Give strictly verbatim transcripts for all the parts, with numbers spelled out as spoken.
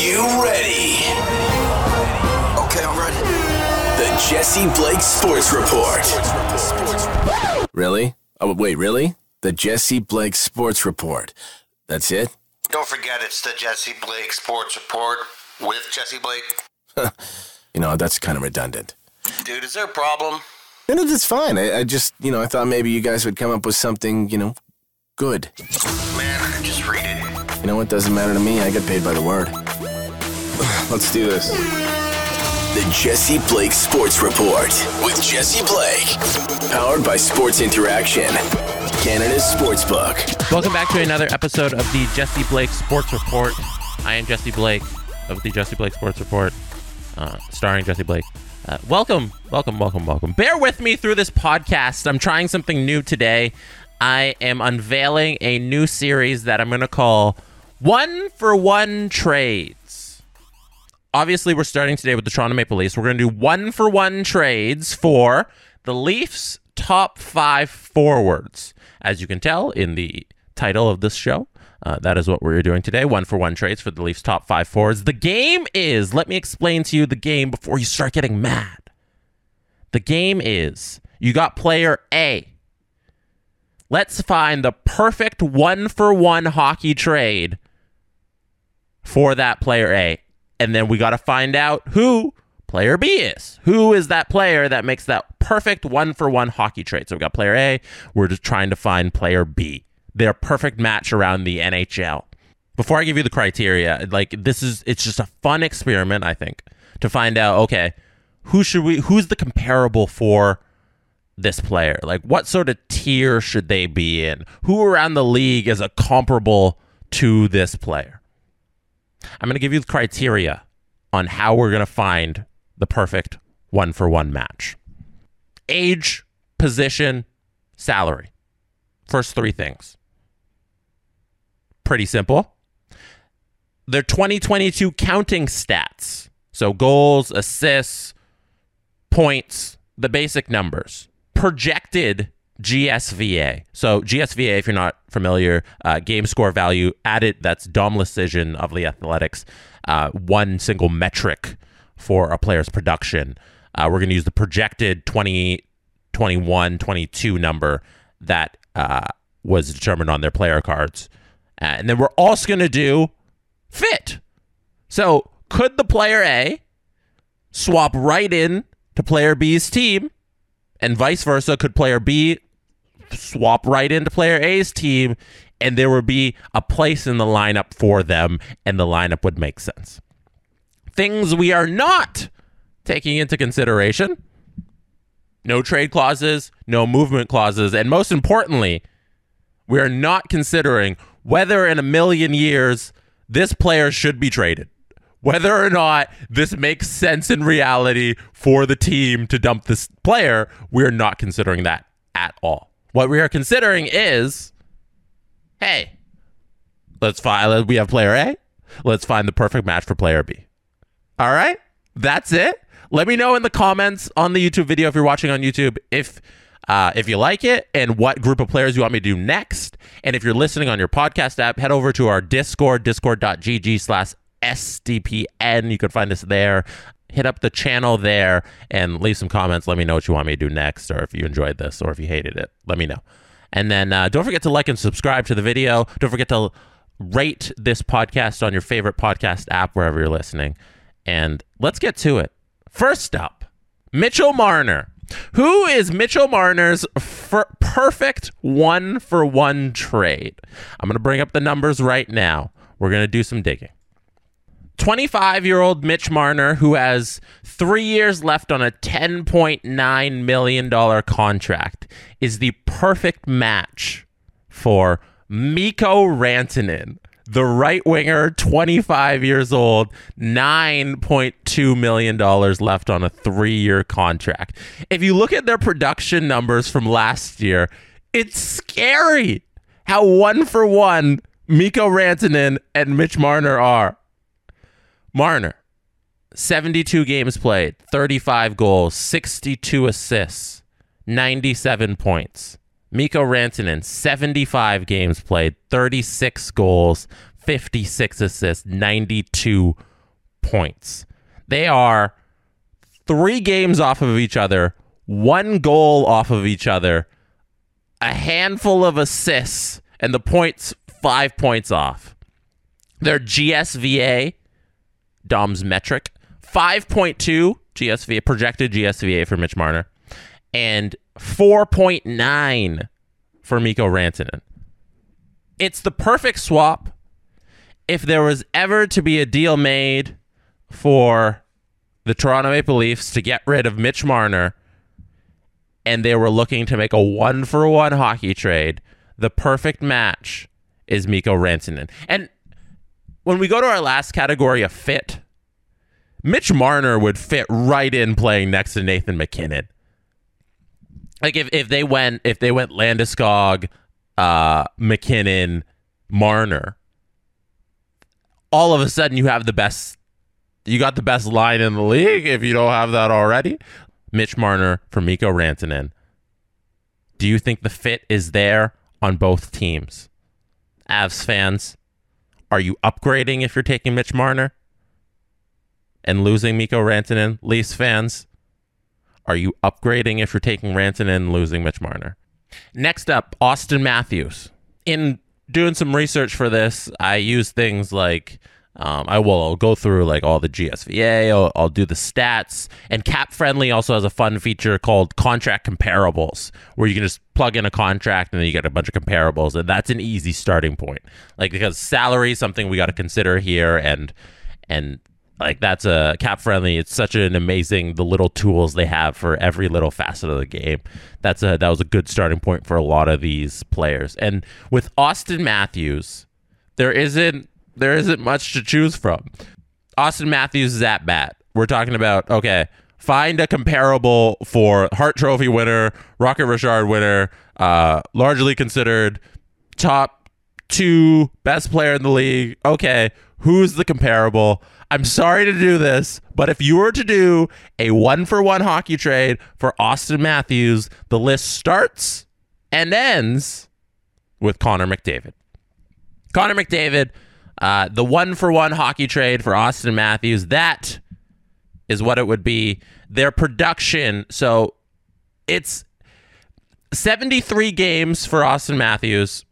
you ready? Okay, I'm ready. The Jesse Blake Sports Report. Really? Oh, wait, really? The Jesse Blake Sports Report. That's it? Don't forget, it's the Jesse Blake Sports Report with Jesse Blake. You know, that's kind of redundant. Dude, is there a problem? No, no, that's fine. I, I just, you know, I thought maybe you guys would come up with something, you know, good. Man, I could just read it. You know what? Doesn't matter to me. I get paid by the word. Let's do this. The Jesse Blake Sports Report with Jesse Blake. Powered by Sports Interaction, Canada's sportsbook. Welcome back to another episode of the Jesse Blake Sports Report. I am Jesse Blake of the Jesse Blake Sports Report, uh, starring Jesse Blake. Uh, welcome, welcome, welcome, welcome. Bear with me through this podcast. I'm trying something new today. I am unveiling a new series that I'm going to call One for One Trades. Obviously, we're starting today with the Toronto Maple Leafs. We're going to do one for one trades for the Leafs' top five forwards. As you can tell in the title of this show, uh, that is what we're doing today. One for one trades for the Leafs' top five forwards. The game is, let me explain to you the game before you start getting mad. The game is, you got player A. Let's find the perfect one for one hockey trade for that player A. And then we got to find out who player B is. Who is that player that makes that perfect one for one hockey trade? So we got player A. We're just trying to find player B. Their perfect match around the N H L. Before I give you the criteria, like this is, it's just a fun experiment, I think, to find out, okay, who should we, who's the comparable for this player? Like what sort of tier should they be in? Who around the league is a comparable to this player? I'm going to give you the criteria on how we're going to find the perfect one-for-one match. Age, position, salary. First three things. Pretty simple. Their twenty twenty-two counting stats. So goals, assists, points, the basic numbers. Projected G S V A. So G S V A, if you're not familiar, uh, game score value added. That's Dom Luszczyszyn of the Athletics. Uh, one single metric for a player's production. Uh, we're going to use the projected twenty, twenty-one, twenty-two number that uh, was determined on their player cards. Uh, and then we're also going to do fit. So could the player A swap right in to player B's team? And vice versa, could player B swap right into player A's team and there would be a place in the lineup for them and the lineup would make sense. Things we are not taking into consideration. No trade clauses, no movement clauses. And most importantly, we are not considering whether in a million years this player should be traded. Whether or not this makes sense in reality for the team to dump this player, we're not considering that at all. What we are considering is, hey, let's find, we have player A. Let's find the perfect match for player B. All right, that's it. Let me know in the comments on the YouTube video if you're watching on YouTube if uh, if you like it and what group of players you want me to do next. And if you're listening on your podcast app, head over to our Discord, discord dot g g slash S D P N. You can find us there. Hit up the channel there and leave some comments. Let me know what you want me to do next, or if you enjoyed this, or if you hated it, let me know. And then uh, don't forget to like and subscribe to the video. Don't forget to rate this podcast on your favorite podcast app, wherever you're listening. And let's get to it. First up, Mitchell Marner. Who is Mitchell Marner's f- perfect one-for-one trade? I'm going to bring up the numbers right now. We're going to do some digging. twenty-five-year-old Mitch Marner, who has three years left on a ten point nine million dollars contract, is the perfect match for Mikko Rantanen, the right-winger, twenty-five years old, nine point two million dollars left on a three-year contract. If you look at their production numbers from last year, it's scary how one-for-one Mikko Rantanen and Mitch Marner are. Marner, seventy-two games played, thirty-five goals, sixty-two assists, ninety-seven points. Mikko Rantanen, seventy-five games played, thirty-six goals, fifty-six assists, ninety-two points. They are three games off of each other, one goal off of each other, a handful of assists, and the points, five points off. Their G S V A, Dom's metric, five point two G S V A, projected G S V A for Mitch Marner, and four point nine for Mikko Rantanen. It's the perfect swap. If there was ever to be a deal made for the Toronto Maple Leafs to get rid of Mitch Marner, and they were looking to make a one-for-one hockey trade, the perfect match is Mikko Rantanen. And when we go to our last category of fit, Mitch Marner would fit right in playing next to Nathan MacKinnon. Like if, if they went if they went Landeskog, uh, MacKinnon, Marner, all of a sudden you have the best. You got the best line in the league if you don't have that already. Mitch Marner for Mikko Rantanen. Do you think the fit is there on both teams? Avs fans, are you upgrading if you're taking Mitch Marner and losing Mikko Rantanen? Leafs fans, are you upgrading if you're taking Rantanen and losing Mitch Marner? Next up, Auston Matthews. In doing some research for this, I use things like... Um, I will I'll go through like all the G S V A, I'll, I'll do the stats, and Cap Friendly also has a fun feature called Contract Comparables, where you can just plug in a contract and then you get a bunch of comparables, and that's an easy starting point. Like, because salary is something we got to consider here, and and like that's a Cap Friendly. It's such an amazing, the little tools they have for every little facet of the game. That's a that was a good starting point for a lot of these players. And with Auston Matthews, there isn't. There isn't much to choose from. Auston Matthews is at bat. We're talking about, okay, find a comparable for Hart Trophy winner, Rocket Richard winner, uh, largely considered top two best player in the league. Okay, who's the comparable? I'm sorry to do this, but if you were to do a one-for-one hockey trade for Auston Matthews, the list starts and ends with Connor McDavid. Connor McDavid... Uh, the one-for-one hockey trade for Auston Matthews, that is what it would be. Their production, so it's seventy-three games for Auston Matthews,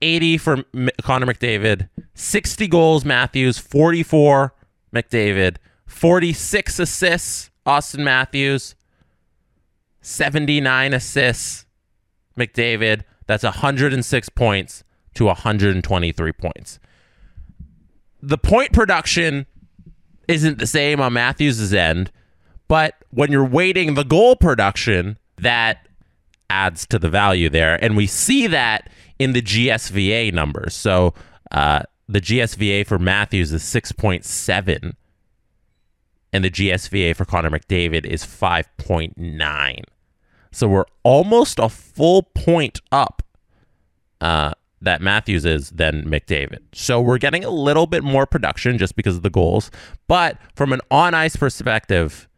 eighty for M- Connor McDavid, sixty goals Matthews, forty-four McDavid, forty-six assists Auston Matthews, seventy-nine assists McDavid. That's one hundred six points to one hundred twenty-three points. The point production isn't the same on Matthews' end, but when you're weighting the goal production, that adds to the value there. And we see that in the G S V A numbers. So uh, the G S V A for Matthews is six point seven, and the G S V A for Connor McDavid is five point nine. So we're almost a full point up uh that Matthews is than McDavid. So we're getting a little bit more production just because of the goals. But from an on-ice perspective,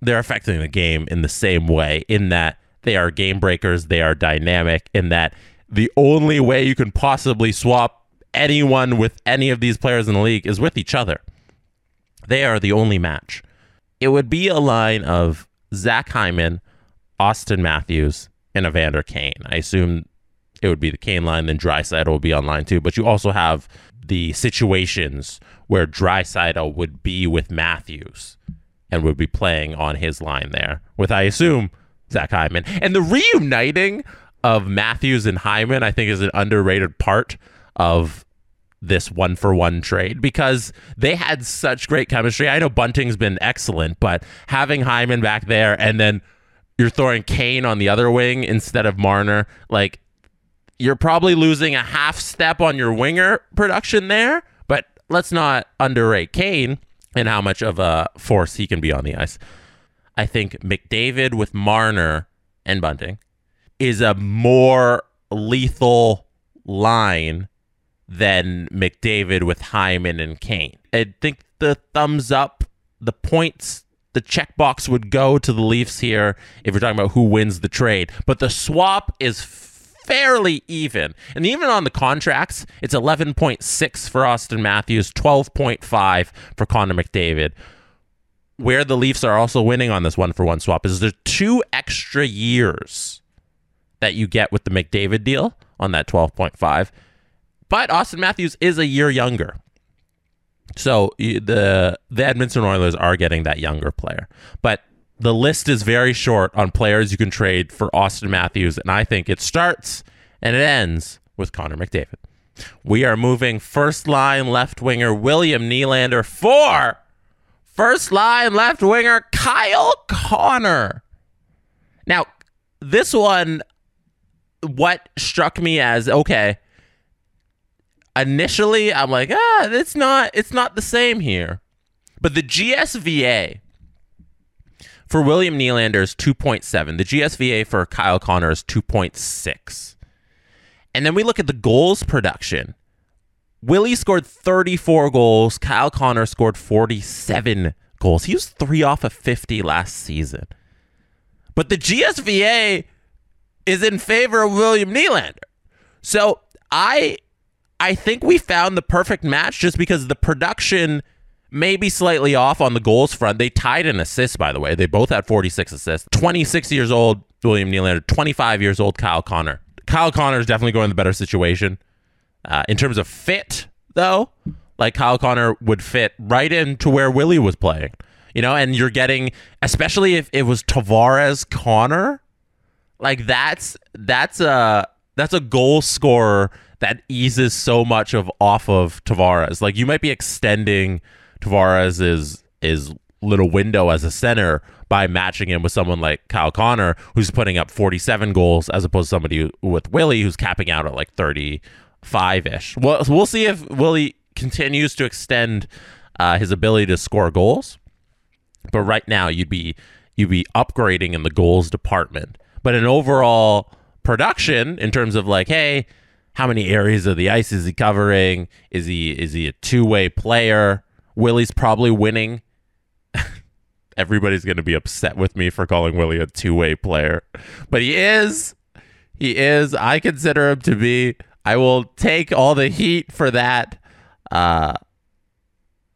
they're affecting the game in the same way, in that they are game breakers, they are dynamic, in that the only way you can possibly swap anyone with any of these players in the league is with each other. They are the only match. It would be a line of Zach Hyman, Auston Matthews, and Evander Kane. I assume it would be the Kane line, then Dreisaitl will be on line two. But you also have the situations where Dreisaitl would be with Matthews and would be playing on his line there with, I assume, Zach Hyman. And the reuniting of Matthews and Hyman, I think, is an underrated part of this one-for-one trade because they had such great chemistry. I know Bunting's been excellent, but having Hyman back there and then you're throwing Kane on the other wing instead of Marner, like... You're probably losing a half step on your winger production there, but let's not underrate Kane and how much of a force he can be on the ice. I think McDavid with Marner and Bunting is a more lethal line than McDavid with Hyman and Kane. I think the thumbs up, the points, the checkbox would go to the Leafs here if you're talking about who wins the trade, but the swap is fairly even. And even on the contracts, it's eleven point six for Auston Matthews, twelve point five for Connor McDavid. Where the Leafs are also winning on this one-for-one swap is there's two extra years that you get with the McDavid deal on that twelve point five. But Auston Matthews is a year younger. So the the Edmonton Oilers are getting that younger player. But the list is very short on players you can trade for Auston Matthews, and I think it starts and it ends with Connor McDavid. We are moving first-line left-winger William Nylander for first-line left-winger Kyle Connor. Now, this one, what struck me as, okay, initially, I'm like, ah, it's not, it's not the same here. But the G S V A for William Nylander is two point seven. The G S V A for Kyle Connor is two point six. And then we look at the goals production. Willie scored thirty-four goals. Kyle Connor scored forty-seven goals. He was three off of fifty last season. But the G S V A is in favor of William Nylander. So I... I think we found the perfect match just because the production may be slightly off on the goals front. They tied in assists, by the way. They both had forty-six assists. twenty-six years old, William Nylander. twenty-five years old, Kyle Connor. Kyle Connor is definitely going in the better situation. Uh, in terms of fit, though, like Kyle Connor would fit right into where Willie was playing. You know, and you're getting, especially if it was Tavares Connor, like that's, that's, a, that's a goal scorer that eases so much of off of Tavares. Like, you might be extending Tavares's his little window as a center by matching him with someone like Kyle Connor, who's putting up forty-seven goals, as opposed to somebody with Willie, who's capping out at like thirty-five-ish. Well, we'll see if Willie continues to extend uh, his ability to score goals. But right now, you'd be you'd be upgrading in the goals department. But in overall production, in terms of like, hey, how many areas of the ice is he covering? Is he is he a two-way player? Willie's probably winning. Everybody's going to be upset with me for calling Willie a two-way player. But he is. He is. I consider him to be. I will take all the heat for that. Uh,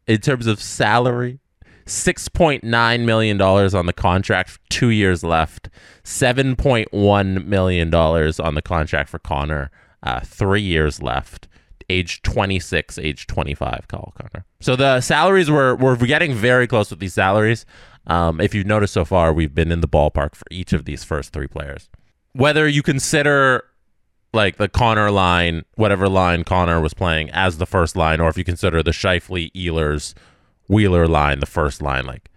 in terms of salary, six point nine million dollars on the contract, two years left. seven point one million dollars on the contract for Connor. Uh, three years left, age twenty-six, age twenty-five, Kyle Connor. So the salaries were, we're getting very close with these salaries. Um, if you've noticed so far, we've been in the ballpark for each of these first three players. Whether you consider like the Connor line, whatever line Connor was playing as the first line, or if you consider the Scheifele, Ehlers, Wheeler line, the first line, like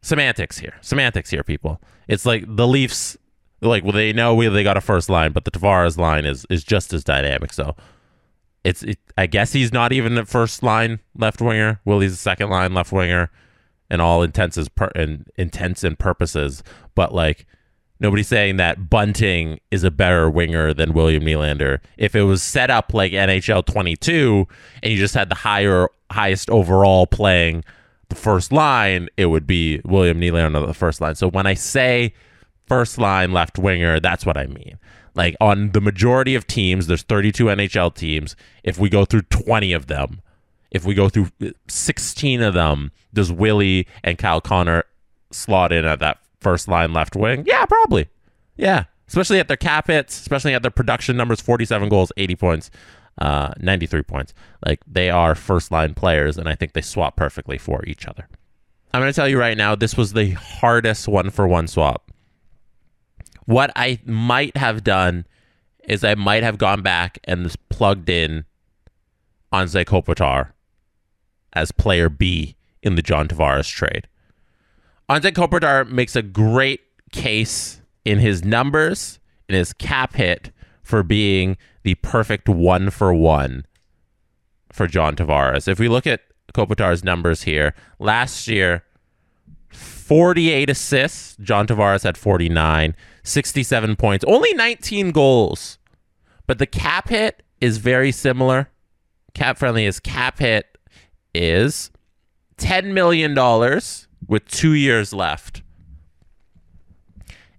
semantics here, semantics here, people. It's like the Leafs, like, well, they know we they got a first line, but the Tavares line is is just as dynamic. So, it's it, I guess he's not even the first line left winger. Willie's the second line left winger, and all intenses per, and intents and purposes. But like, nobody's saying that Bunting is a better winger than William Nylander. If it was set up like N H L twenty-two, and you just had the higher highest overall playing the first line, it would be William Nylander on the first line. So when I say first line left winger, that's what I mean. Like, on the majority of teams, there's thirty-two N H L teams. If we go through twenty of them, if we go through sixteen of them, does Willie and Kyle Connor slot in at that first line left wing? Yeah, probably. Yeah, especially at their cap hits, especially at their production numbers, forty-seven goals, eighty points, uh, ninety-three points. Like, they are first line players, and I think they swap perfectly for each other. I'm going to tell you right now, this was the hardest one-for-one swap. What I might have done is I might have gone back and just plugged in Anze Kopitar as player B in the John Tavares trade. Anze Kopitar makes a great case in his numbers, in his cap hit, for being the perfect one-for-one for John Tavares. If we look at Kopitar's numbers here, last year, forty-eight assists. John Tavares had forty-nine. sixty-seven points. Only nineteen goals. But the cap hit is very similar. Cap Friendly, his cap hit is ten million dollars with two years left.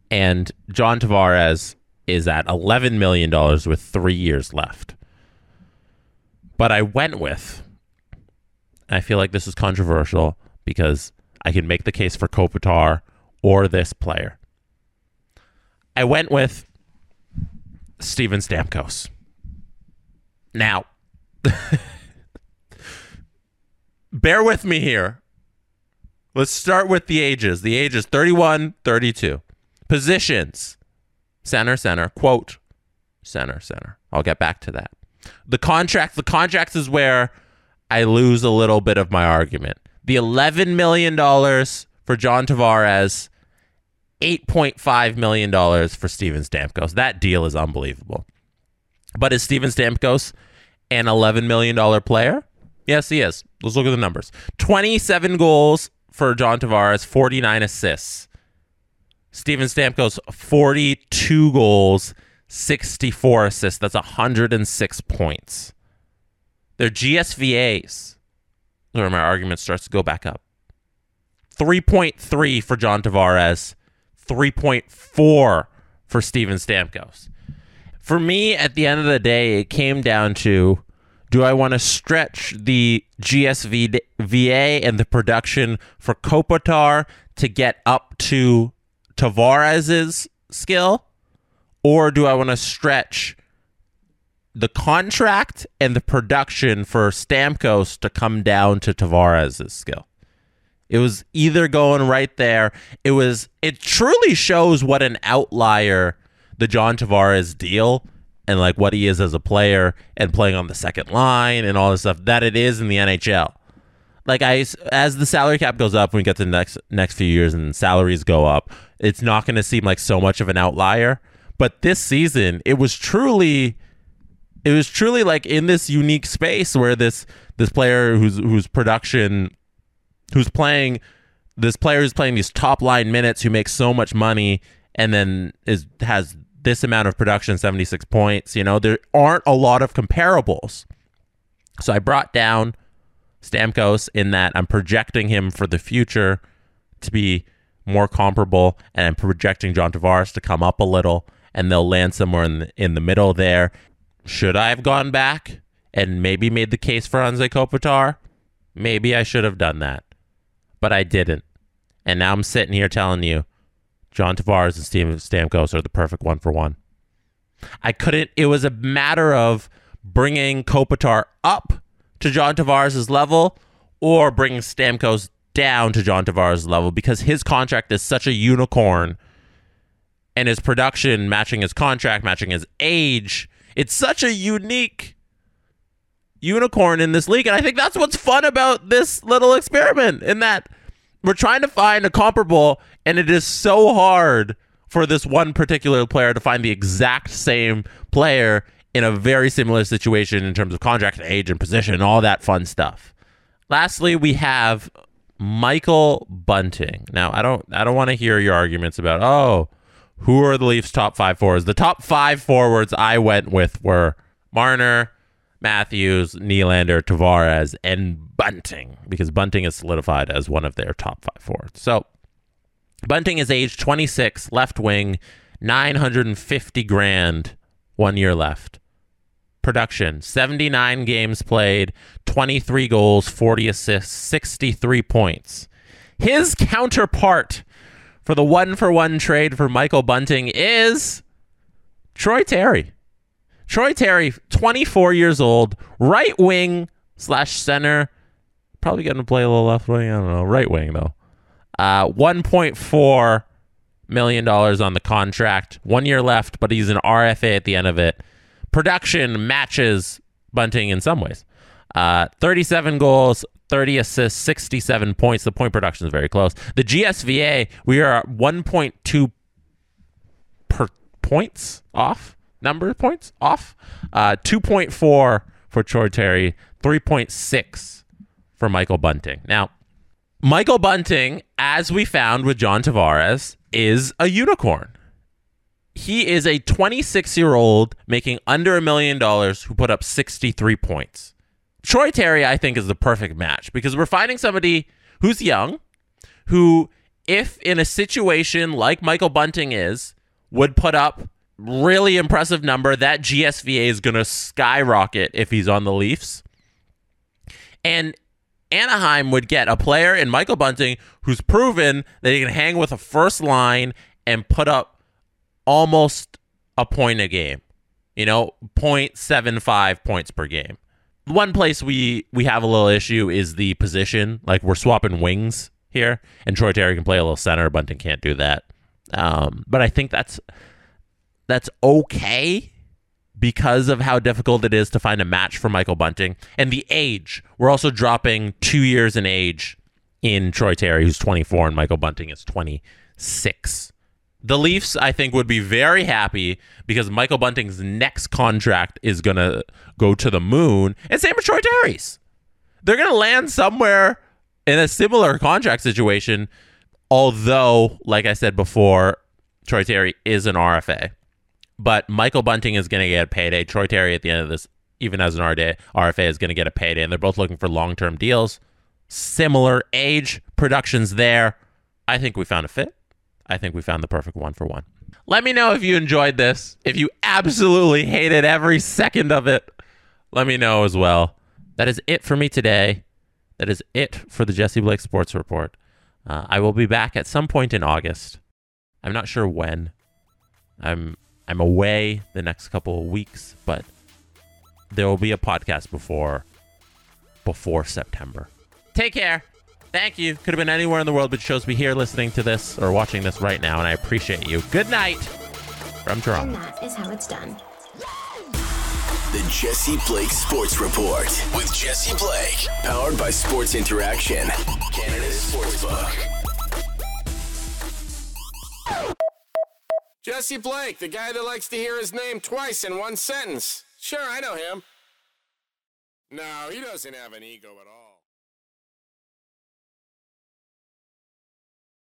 And John Tavares is at eleven million dollars with three years left. But I went with, I feel like this is controversial because I can make the case for Kopitar or this player. I went with Steven Stamkos. Now, bear with me here. Let's start with the ages. The ages, thirty-one, thirty-two. Positions, center, center, quote, center, center. I'll get back to that. The contract, the contract is where I lose a little bit of my argument. The eleven million dollars for John Tavares, eight point five million dollars for Steven Stamkos. That deal is unbelievable. But is Steven Stamkos an eleven million dollars player? Yes, he is. Let's look at the numbers. twenty-seven goals for John Tavares, forty-nine assists. Steven Stamkos, forty-two goals, sixty-four assists. That's one hundred six points. They're G S V As. Where my argument starts to go back up. three point three for John Tavares, three point four for Steven Stamkos. For me, at the end of the day, it came down to, do I want to stretch the G S V A and the production for Kopitar to get up to Tavares's skill? Or do I want to stretch the contract and the production for Stamkos to come down to Tavares's skill? It was either going right there. It was. It truly shows what an outlier the John Tavares deal and like what he is as a player and playing on the second line and all this stuff that it is in the N H L. Like I, as the salary cap goes up, when we get to the next next few years and salaries go up, it's not going to seem like so much of an outlier. But this season, it was truly, it was truly like in this unique space where this this player whose whose production. Who's playing this player who's playing these top line minutes, who makes so much money and then is has this amount of production, seventy-six points. You know, there aren't a lot of comparables. So I brought down Stamkos in that I'm projecting him for the future to be more comparable, and I'm projecting John Tavares to come up a little, and they'll land somewhere in the, in the middle there. Should I have gone back and maybe made the case for Anze Kopitar? Maybe I should have done that. But I didn't. And now I'm sitting here telling you, John Tavares and Steven Stamkos are the perfect one for one. I couldn't. It was a matter of bringing Kopitar up to John Tavares' level or bringing Stamkos down to John Tavares' level, because his contract is such a unicorn and his production matching his contract, matching his age. It's such a unique unicorn in this league, and I think that's what's fun about this little experiment, in that we're trying to find a comparable, and it is so hard for this one particular player to find the exact same player in a very similar situation in terms of contract and age and position and all that fun stuff. Lastly, we have Michael Bunting. Now, I don't I don't want to hear your arguments about, oh, who are the Leafs' top five forwards? The top five forwards I went with were Marner, Matthews, Nylander, Tavares, and Bunting, because Bunting is solidified as one of their top five forwards. So Bunting is age twenty-six, left wing, nine hundred fifty grand, one year left. Production, seventy-nine games played, twenty-three goals, forty assists, sixty-three points. His counterpart for the one-for-one trade for Michael Bunting is Troy Terry. Troy Terry, twenty-four years old, right wing slash center. Probably going to play a little left wing. I don't know. Right wing, though. Uh, one point four million dollars on the contract. One year left, but he's an R F A at the end of it. Production matches Bunting in some ways. Uh, thirty-seven goals, thirty assists, sixty-seven points. The point production is very close. The G S V A, we are at one point two per points off. Number of points off. Uh, two point four for Troy Terry, three point six for Michael Bunting. Now, Michael Bunting, as we found with John Tavares, is a unicorn. He is a twenty-six-year-old making under a million dollars who put up sixty-three points. Troy Terry, I think, is the perfect match, because we're finding somebody who's young, who, if in a situation like Michael Bunting is, would put up really impressive number. That G S V A is going to skyrocket if he's on the Leafs. And Anaheim would get a player in Michael Bunting who's proven that he can hang with a first line and put up almost a point a game. You know, zero point seven five points per game. One place we, we have a little issue is the position. Like, we're swapping wings here, and Troy Terry can play a little center. Bunting can't do that. Um, but I think that's that's okay because of how difficult it is to find a match for Michael Bunting. And the age. We're also dropping two years in age in Troy Terry, who's twenty-four, and Michael Bunting is twenty-six. The Leafs, I think, would be very happy because Michael Bunting's next contract is going to go to the moon. And same with Troy Terry's. They're going to land somewhere in a similar contract situation, although, like I said before, Troy Terry is an R F A. But Michael Bunting is going to get a payday. Troy Terry, at the end of this, even as an R F A, is going to get a payday. And they're both looking for long-term deals. Similar age, productions there. I think we found a fit. I think we found the perfect one for one. Let me know if you enjoyed this. If you absolutely hated every second of it, let me know as well. That is it for me today. That is it for the Jesse Blake Sports Report. Uh, I will be back at some point in August. I'm not sure when. I'm I'm away the next couple of weeks, but there will be a podcast before before September. Take care. Thank you. Could have been anywhere in the world, but chose to be here listening to this or watching this right now, and I appreciate you. Good night from Toronto. And that is how it's done. The Jesse Blake Sports Report with Jesse Blake. Powered by Sports Interaction. Canada's Sportsbook. Jesse Blake, the guy that likes to hear his name twice in one sentence. Sure, I know him. No, he doesn't have an ego at all.